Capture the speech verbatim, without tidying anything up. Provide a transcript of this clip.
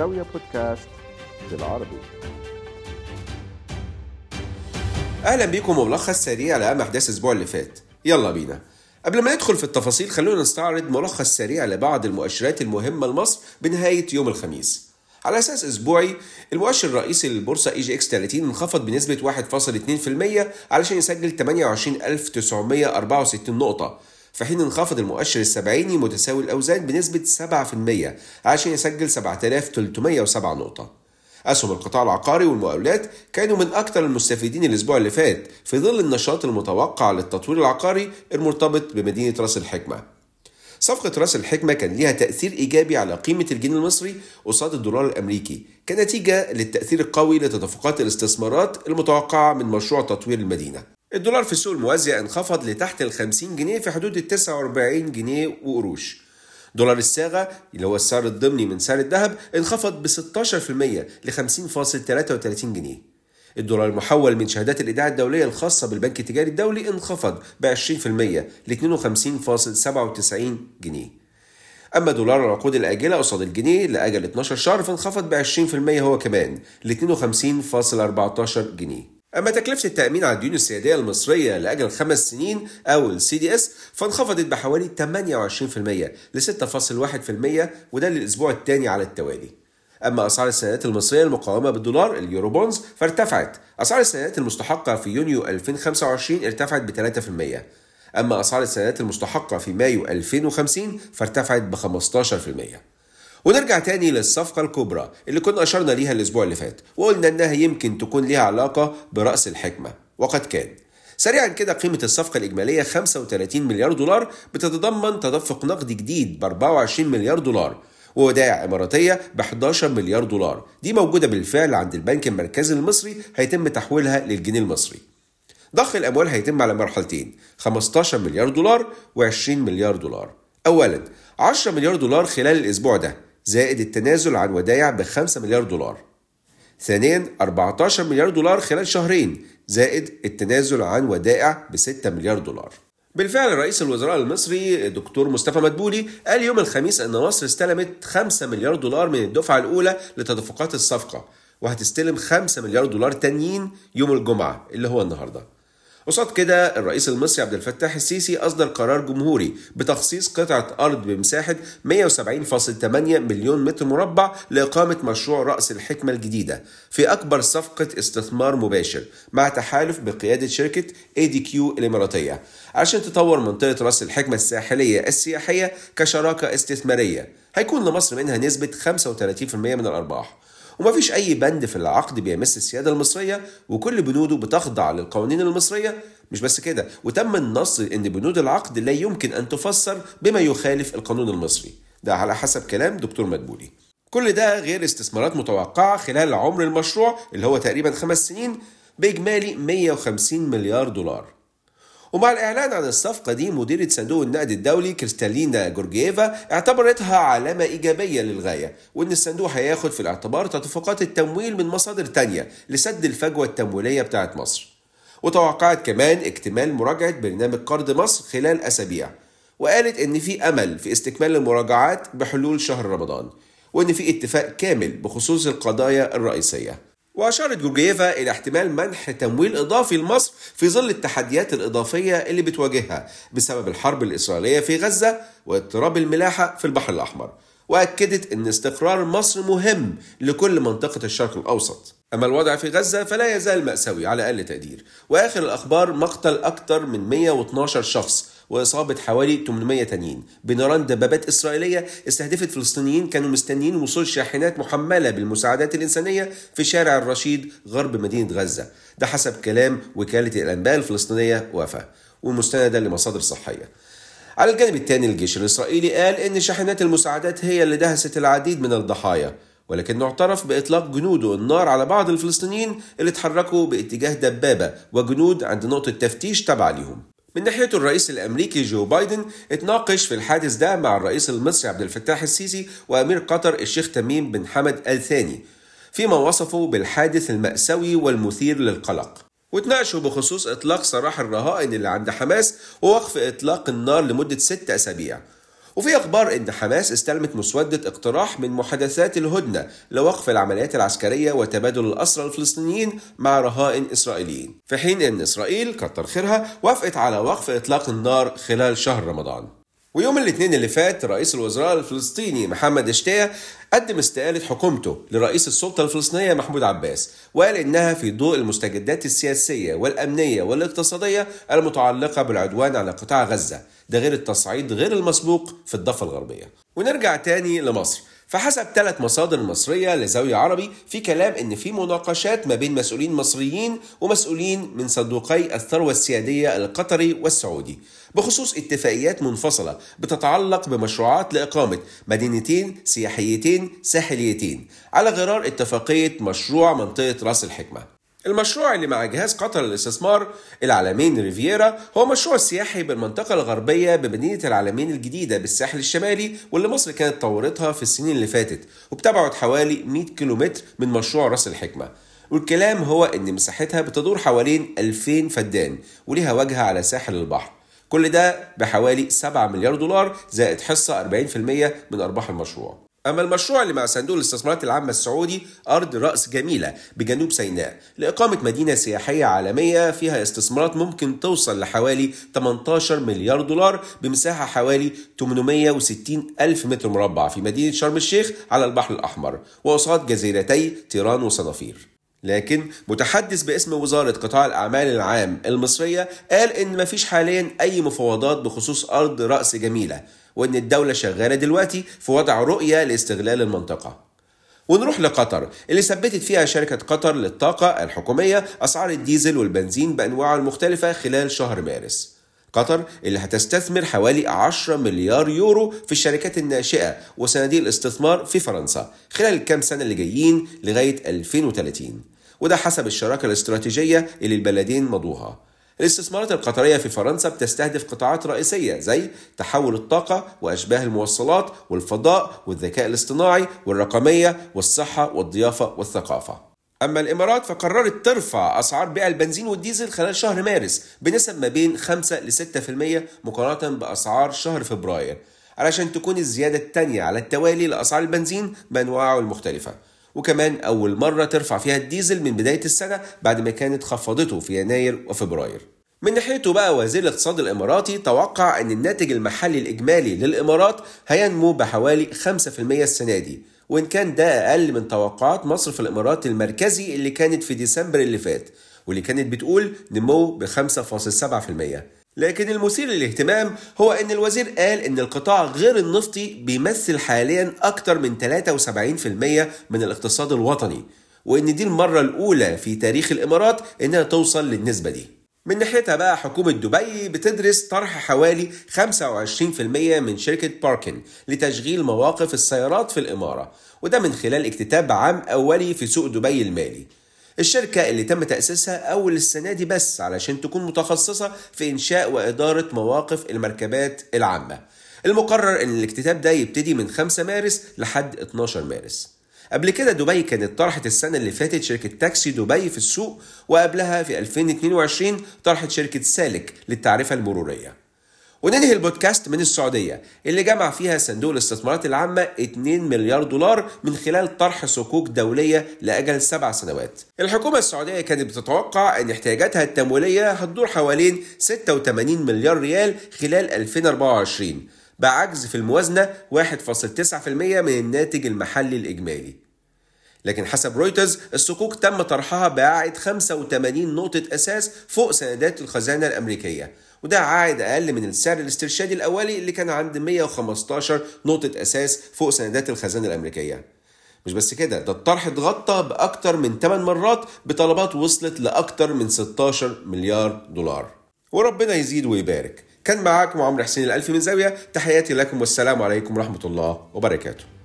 الزاوية بودكاست بالعربي. أهلا بكم وملخص سريع لأهم أحداث الأسبوع اللي فات. يلا بينا. قبل ما ندخل في التفاصيل خلونا نستعرض ملخص سريع لبعض المؤشرات المهمة لمصر بنهاية يوم الخميس. على أساس أسبوعي، المؤشر الرئيسي للبورصة إي جي إكس ثلاثين انخفض بنسبة واحد فاصلة اثنين بالمية علشان يسجل ثمانية وعشرين ألف وتسعمائة وأربعة وستين نقطة، في حين انخفض المؤشر السبعيني متساوي الأوزان بنسبة سبعة بالمية علشان يسجل سبعة آلاف وثلاثمائة وسبعة نقطة. أسهم القطاع العقاري والمقاولات كانوا من أكثر المستفيدين الأسبوع اللي فات في ظل النشاط المتوقع للتطوير العقاري المرتبط بمدينة راس الحكمة. صفقة راس الحكمة كان ليها تأثير إيجابي على قيمة الجنيه المصري قصاد الدولار الأمريكي كنتيجة للتأثير القوي لتدفقات الاستثمارات المتوقعة من مشروع تطوير المدينة. الدولار في السوق الموازية انخفض لتحت الخمسين جنيه في حدود التسعة وأربعين جنيه وقروش. دولار الصاغة اللي هو السعر الضمني من سعر الذهب انخفض ب ستة عشر بالمية ل خمسين فاصلة ثلاثة وثلاثين جنيه. الدولار المحول من شهادات الإيداع الدولية الخاصة بالبنك التجاري الدولي انخفض ب عشرين بالمية ل اثنين وخمسين فاصلة سبعة وتسعين جنيه. أما دولار العقود الآجلة قصاد الجنيه لأجل اثنا عشر شهر فانخفض ب عشرين بالمية هو كمان ل اثنين وخمسين فاصلة أربعة عشر جنيه. أما تكلفة التأمين على الديون السيادية المصرية لأجل خمس سنين أو ال سي دي إس فانخفضت بحوالي ثمانية وعشرين بالمية ل ستة فاصلة واحد بالمية وده للأسبوع الثاني على التوالي. أما أسعار السندات المصرية المقاومة بالدولار اليورو بونز فارتفعت. أسعار السندات المستحقة في يونيو ألفين وخمسة وعشرين ارتفعت ب ثلاثة بالمية. أما أسعار السندات المستحقة في مايو ألفين وخمسين فارتفعت ب خمسة عشر بالمية. ونرجع تاني للصفقة الكبرى اللي كنا أشرنا ليها الأسبوع اللي فات وقلنا أنها يمكن تكون ليها علاقة برأس الحكمة، وقد كان. سريعا كده قيمة الصفقة الإجمالية خمسة وثلاثين مليار دولار بتتضمن تدفق نقدي جديد ب أربعة وعشرين مليار دولار وودائع إماراتية ب أحد عشر مليار دولار، دي موجودة بالفعل عند البنك المركزي المصري هيتم تحويلها للجنيه المصري. ضخ الأموال هيتم على مرحلتين، خمسة عشر مليار دولار وعشرين مليار دولار. أولا عشرة مليار دولار خلال الأسبوع ده زائد التنازل عن ودائع ب خمسة مليار دولار. ثانيا أربعة عشر مليار دولار خلال شهرين زائد التنازل عن ودائع ب ستة مليار دولار. بالفعل رئيس الوزراء المصري دكتور مصطفى مدبولي قال يوم الخميس أن مصر استلمت خمسة مليار دولار من الدفعة الأولى لتدفقات الصفقة وهتستلم خمسة مليار دولار تانيين يوم الجمعة اللي هو النهاردة. قصاد كده الرئيس المصري عبد الفتاح السيسي أصدر قرار جمهوري بتخصيص قطعة أرض بمساحة مائة وسبعين فاصلة ثمانية مليون متر مربع لإقامة مشروع رأس الحكمة الجديدة في أكبر صفقة استثمار مباشر مع تحالف بقيادة شركة إيه دي كيو الإماراتية عشان تطور منطقة رأس الحكمة الساحلية السياحية كشراكة استثمارية هيكون لمصر منها نسبة خمسة وثلاثين بالمية من الأرباح. ومفيش أي بند في العقد بيمس السيادة المصرية وكل بنوده بتخضع للقوانين المصرية. مش بس كده، وتم النص إن بنود العقد لا يمكن أن تفسر بما يخالف القانون المصري، ده على حسب كلام دكتور مدبولي. كل ده غير استثمارات متوقعة خلال عمر المشروع اللي هو تقريبا خمس سنين بإجمالي مائة وخمسين مليار دولار. ومع الإعلان عن الصفقة دي مديرة صندوق النقد الدولي كريستالينا جورجييفا اعتبرتها علامة إيجابية للغاية، وإن الصندوق هياخد في الاعتبار تدفقات التمويل من مصادر تانية لسد الفجوة التمويلية بتاعت مصر. وتوقعت كمان اكتمال مراجعة برنامج قرض مصر خلال أسابيع، وقالت إن في أمل في استكمال المراجعات بحلول شهر رمضان، وإن في اتفاق كامل بخصوص القضايا الرئيسية. وأشارت جورجييفا إلى احتمال منح تمويل إضافي لمصر في ظل التحديات الإضافية اللي بتواجهها بسبب الحرب الإسرائيلية في غزة واضطراب الملاحة في البحر الأحمر، وأكدت أن استقرار مصر مهم لكل منطقة الشرق الأوسط. أما الوضع في غزة فلا يزال مأساوي على أقل تقدير، وآخر الأخبار مقتل أكثر من مائة واثنا عشر شخص وإصابة حوالي ثمانمائة تانيين بنيران دبابات إسرائيلية استهدفت فلسطينيين كانوا مستنيين وصول شاحنات محملة بالمساعدات الإنسانية في شارع الرشيد غرب مدينة غزة، ده حسب كلام وكالة الأنباء الفلسطينية وافا ومستندة لمصادر صحية. على الجانب الثاني الجيش الإسرائيلي قال إن شاحنات المساعدات هي اللي دهست العديد من الضحايا، ولكنه اعترف بإطلاق جنوده النار على بعض الفلسطينيين اللي اتحركوا باتجاه دبابة وجنود عند نقطة تفتيش تبع ليهم. من ناحيته الرئيس الأمريكي جو بايدن اتناقش في الحادث ده مع الرئيس المصري عبد الفتاح السيسي وأمير قطر الشيخ تميم بن حمد آل ثاني فيما وصفه بالحادث المأساوي والمثير للقلق، وتناقشوا بخصوص إطلاق سراح الرهائن اللي عند حماس ووقف إطلاق النار لمدة ستة أسابيع. وفي أخبار أن حماس استلمت مسودة اقتراح من محادثات الهدنة لوقف العمليات العسكرية وتبادل الأسرى الفلسطينيين مع رهائن إسرائيليين، في حين أن إسرائيل كتر خيرها وافقت على وقف إطلاق النار خلال شهر رمضان. ويوم الاثنين اللي فات رئيس الوزراء الفلسطيني محمد شتاية قدم استقالة حكومته لرئيس السلطة الفلسطينية محمود عباس، وقال إنها في ضوء المستجدات السياسية والأمنية والاقتصادية المتعلقة بالعدوان على قطاع غزة، ده غير التصعيد غير المسبوق في الضفة الغربية. ونرجع تاني لمصر، فحسب ثلاث مصادر مصرية لزاوية عربي في كلام إن في مناقشات ما بين مسؤولين مصريين ومسؤولين من صندوقي الثروة السيادية القطري والسعودي بخصوص اتفاقيات منفصلة بتتعلق بمشروعات لإقامة مدينتين سياحيتين ساحليتين على غرار اتفاقية مشروع منطقة راس الحكمة. المشروع اللي مع جهاز قطر للاستثمار العالمين ريفييرا هو مشروع سياحي بالمنطقة الغربية بمدينة العالمين الجديدة بالساحل الشمالي، واللي مصر كانت طورتها في السنين اللي فاتت وبتبعد حوالي مئة كيلومتر من مشروع راس الحكمة، والكلام هو ان مساحتها بتدور حوالين ألفين فدان وليها وجهة على ساحل البحر، كل ده بحوالي سبعة مليار دولار زائد حصة أربعين بالمئة من أرباح المشروع. أما المشروع اللي مع صندوق الاستثمارات العامة السعودي أرض رأس جميلة بجنوب سيناء لإقامة مدينة سياحية عالمية فيها استثمارات ممكن توصل لحوالي ثمانية عشر مليار دولار بمساحة حوالي ثمانمئة وستين ألف متر مربع في مدينة شرم الشيخ على البحر الأحمر وقصاد جزيرتي طيران وصنافير. لكن متحدث باسم وزارة قطاع الأعمال العام المصرية قال إن مفيش حاليا أي مفاوضات بخصوص أرض رأس جميلة، وإن الدولة شغالة دلوقتي في وضع رؤية لاستغلال المنطقة. ونروح لقطر اللي ثبتت فيها شركة قطر للطاقة الحكومية أسعار الديزل والبنزين بأنواعه المختلفة خلال شهر مارس. قطر اللي هتستثمر حوالي عشرة مليار يورو في الشركات الناشئة وصناديق الاستثمار في فرنسا خلال الكام سنة اللي جايين لغاية ألفين وثلاثين، وده حسب الشراكة الاستراتيجية اللي البلدين مضوها. الاستثمارات القطرية في فرنسا بتستهدف قطاعات رئيسية زي تحول الطاقة وأشباه الموصلات والفضاء والذكاء الاصطناعي والرقمية والصحة والضيافة والثقافة. أما الإمارات فقررت ترفع أسعار بيع البنزين والديزل خلال شهر مارس بنسب ما بين خمسة إلى ستة بالمئة مقارنة بأسعار شهر فبراير، علشان تكون الزيادة الثانية على التوالي لأسعار البنزين بأنواعه المختلفة، وكمان أول مرة ترفع فيها الديزل من بداية السنة بعد ما كانت خفضته في يناير وفبراير. من ناحيته بقى وزير الاقتصاد الإماراتي توقع أن الناتج المحلي الإجمالي للإمارات هينمو بحوالي خمسة بالمئة السنة دي، وإن كان ده أقل من توقعات مصر في الإمارات المركزي اللي كانت في ديسمبر اللي فات واللي كانت بتقول نمو ب خمسة فاصلة سبعة بالمئة. لكن المثير للاهتمام هو أن الوزير قال أن القطاع غير النفطي بيمثل حاليا أكتر من ثلاثة وسبعين بالمئة من الاقتصاد الوطني، وأن دي المرة الأولى في تاريخ الإمارات أنها توصل للنسبة دي. من ناحيتها بقى حكومة دبي بتدرس طرح حوالي خمسة وعشرين بالمئة من شركة باركن لتشغيل مواقف السيارات في الإمارة، وده من خلال اكتتاب عام أولي في سوق دبي المالي. الشركة اللي تم تأسيسها أول السنة دي بس علشان تكون متخصصة في إنشاء وإدارة مواقف المركبات العامة. المقرر أن الاكتتاب ده يبتدي من خمسة مارس لحد اثني عشر مارس. قبل كده دبي كانت طرحت السنة اللي فاتت شركة تاكسي دبي في السوق، وقبلها في ألفين واثنين وعشرين طرحت شركة سالك للتعرفة المرورية. وننهي البودكاست من السعودية اللي جمع فيها صندوق الاستثمارات العامة اثنين مليار دولار من خلال طرح صكوك دولية لأجل سبع سنوات. الحكومة السعودية كانت بتتوقع أن احتياجاتها التمويلية هتدور حوالين ستة وثمانين مليار ريال خلال ألفين وأربعة وعشرين، بعجز في الموازنة واحد فاصلة تسعة بالمئة من الناتج المحلي الإجمالي. لكن حسب رويترز الصكوك تم طرحها بعائد خمسة وثمانين نقطة أساس فوق سندات الخزانة الأمريكية، وده عائد أقل من السعر الاسترشادي الأولي اللي كان عند مئة وخمسة عشر نقطة أساس فوق سندات الخزانة الأمريكية. مش بس كده، ده الطرح اتغطى بأكتر من ثمان مرات بطلبات وصلت لأكتر من ستة عشر مليار دولار. وربنا يزيد ويبارك. كان معاكم عمرو حسين الألفي من زاوية، تحياتي لكم والسلام عليكم ورحمة الله وبركاته.